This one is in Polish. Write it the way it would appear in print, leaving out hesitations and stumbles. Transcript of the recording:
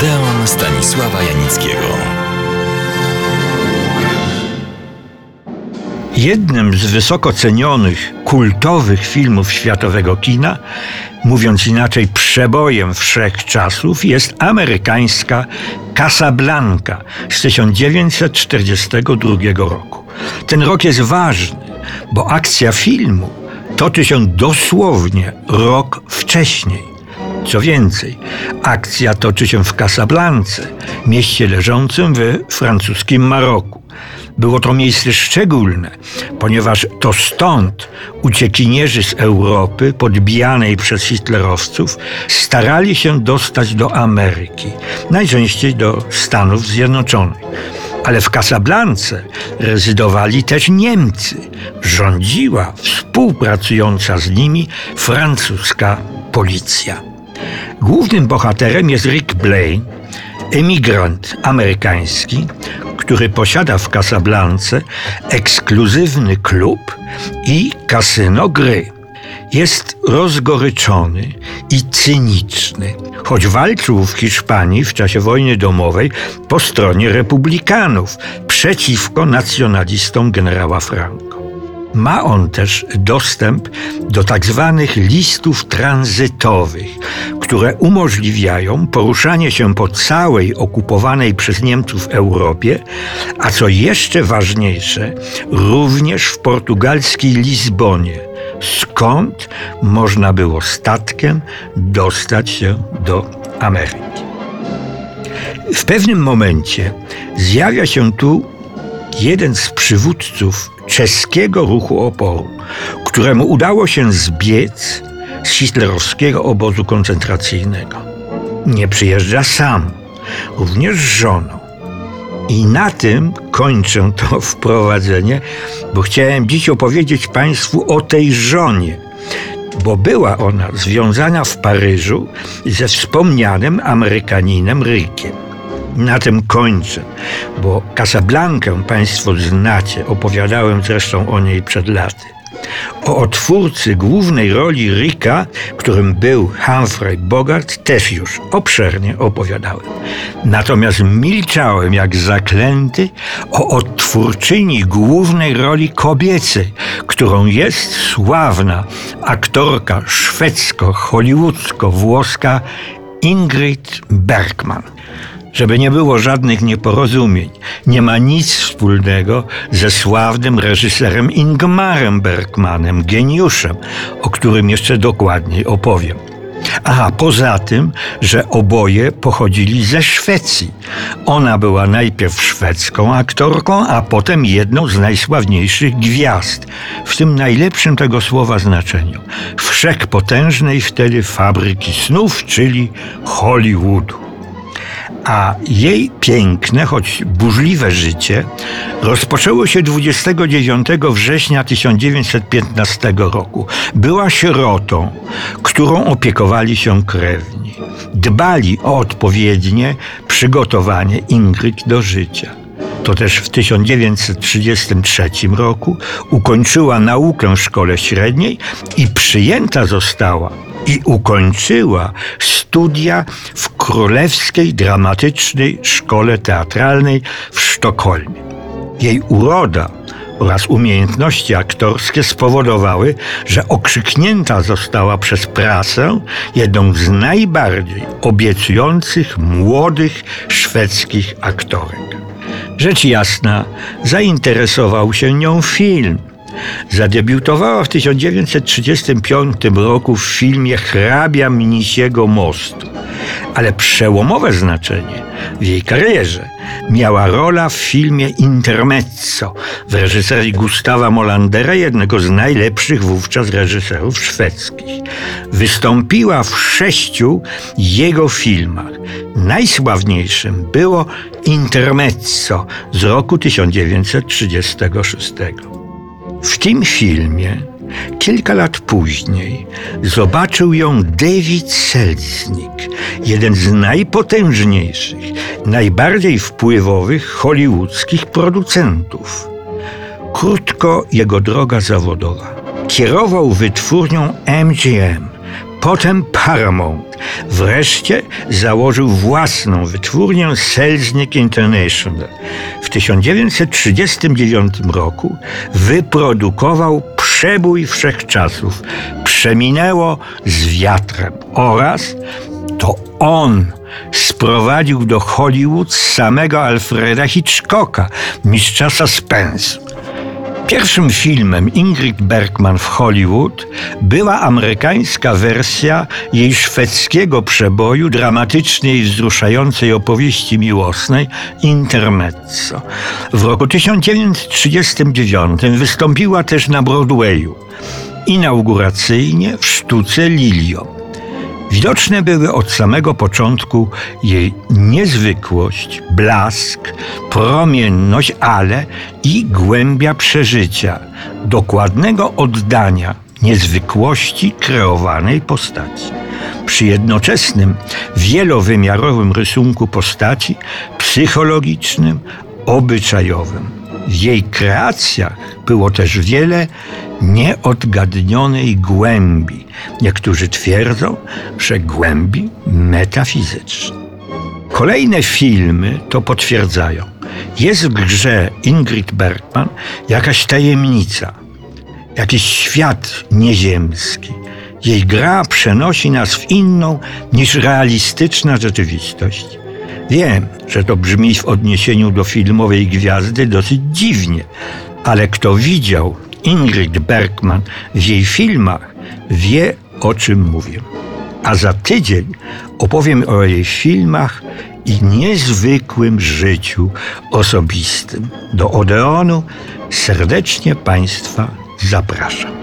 Odeon Stanisława Janickiego. Jednym z wysoko cenionych, kultowych filmów światowego kina, mówiąc inaczej przebojem wszechczasów, jest amerykańska Casablanca z 1942 roku. Ten rok jest ważny, bo akcja filmu toczy się dosłownie rok wcześniej. Co więcej, akcja toczy się w Casablance, mieście leżącym we francuskim Maroku. Było to miejsce szczególne, ponieważ to stąd uciekinierzy z Europy, podbijanej przez hitlerowców, starali się dostać do Ameryki, najczęściej do Stanów Zjednoczonych. Ale w Casablance rezydowali też Niemcy. Rządziła współpracująca z nimi francuska policja. Głównym bohaterem jest Rick Blaine, emigrant amerykański, który posiada w Casablance ekskluzywny klub i kasyno gry. Jest rozgoryczony i cyniczny, choć walczył w Hiszpanii w czasie wojny domowej po stronie republikanów przeciwko nacjonalistom generała Franco. Ma on też dostęp do tak zwanych listów tranzytowych, które umożliwiają poruszanie się po całej okupowanej przez Niemców Europie, a co jeszcze ważniejsze, również w portugalskiej Lizbonie, skąd można było statkiem dostać się do Ameryki. W pewnym momencie zjawia się tu jeden z przywódców czeskiego ruchu oporu, któremu udało się zbiec z hitlerowskiego obozu koncentracyjnego. Nie przyjeżdża sam, również z żoną. I na tym kończę to wprowadzenie, bo chciałem dziś opowiedzieć Państwu o tej żonie, bo była ona związana w Paryżu ze wspomnianym Amerykaninem Rickiem. Na tym kończę, bo Casablankę Państwo znacie, opowiadałem zresztą o niej przed laty. O twórcy głównej roli Ricka, którym był Humphrey Bogart, też już obszernie opowiadałem. Natomiast milczałem jak zaklęty o odtwórczyni głównej roli kobiecej, którą jest sławna aktorka szwedzko-hollywoodzko-włoska Ingrid Bergman. Żeby nie było żadnych nieporozumień, nie ma nic wspólnego ze sławnym reżyserem Ingmarem Bergmanem, geniuszem, o którym jeszcze dokładniej opowiem. Poza tym, że oboje pochodzili ze Szwecji. Ona była najpierw szwedzką aktorką, a potem jedną z najsławniejszych gwiazd, w tym najlepszym tego słowa znaczeniu, wszechpotężnej wtedy fabryki snów, czyli Hollywoodu. A jej piękne, choć burzliwe życie rozpoczęło się 29 września 1915 roku. Była sierotą, którą opiekowali się krewni. Dbali o odpowiednie przygotowanie Ingrid do życia. To też w 1933 roku ukończyła naukę w szkole średniej i przyjęta została i ukończyła studia w Królewskiej Dramatycznej Szkole Teatralnej w Sztokholmie. Jej uroda oraz umiejętności aktorskie spowodowały, że okrzyknięta została przez prasę jedną z najbardziej obiecujących młodych szwedzkich aktorek. Rzecz jasna, zainteresował się nią film. Zadebiutowała w 1935 roku w filmie Hrabia Mnisiego Mostu, ale przełomowe znaczenie w jej karierze miała rola w filmie Intermezzo w reżyserii Gustawa Molandera, jednego z najlepszych wówczas reżyserów szwedzkich. Wystąpiła w 6 jego filmach. Najsławniejszym było Intermezzo z roku 1936. W tym filmie kilka lat później zobaczył ją David Selznick, jeden z najpotężniejszych, najbardziej wpływowych hollywoodzkich producentów. Krótko jego droga zawodowa. Kierował wytwórnią MGM, potem Paramount, Wreszcie założył własną wytwórnię Selznick International. W 1939 roku wyprodukował przebój wszechczasów Przeminęło z wiatrem oraz to on sprowadził do Hollywood samego Alfreda Hitchcocka, mistrza suspensu. Pierwszym filmem Ingrid Bergman w Hollywood była amerykańska wersja jej szwedzkiego przeboju dramatycznej i wzruszającej opowieści miłosnej Intermezzo. W roku 1939 wystąpiła też na Broadwayu, inauguracyjnie w sztuce Lilio. Widoczne były od samego początku jej niezwykłość, blask, promienność, ale i głębia przeżycia, dokładnego oddania niezwykłości kreowanej postaci. Przy jednoczesnym, wielowymiarowym rysunku postaci psychologicznym, obyczajowym. W jej kreacjach było też wiele nieodgadnionej głębi. Niektórzy twierdzą, że głębi metafizycznej. Kolejne filmy to potwierdzają. Jest w grze Ingrid Bergman jakaś tajemnica, jakiś świat nieziemski. Jej gra przenosi nas w inną niż realistyczna rzeczywistość. Wiem, że to brzmi w odniesieniu do filmowej gwiazdy dosyć dziwnie, ale kto widział Ingrid Bergman w jej filmach, wie, o czym mówię. A za tydzień opowiem o jej filmach i niezwykłym życiu osobistym. Do Odeonu serdecznie Państwa zapraszam.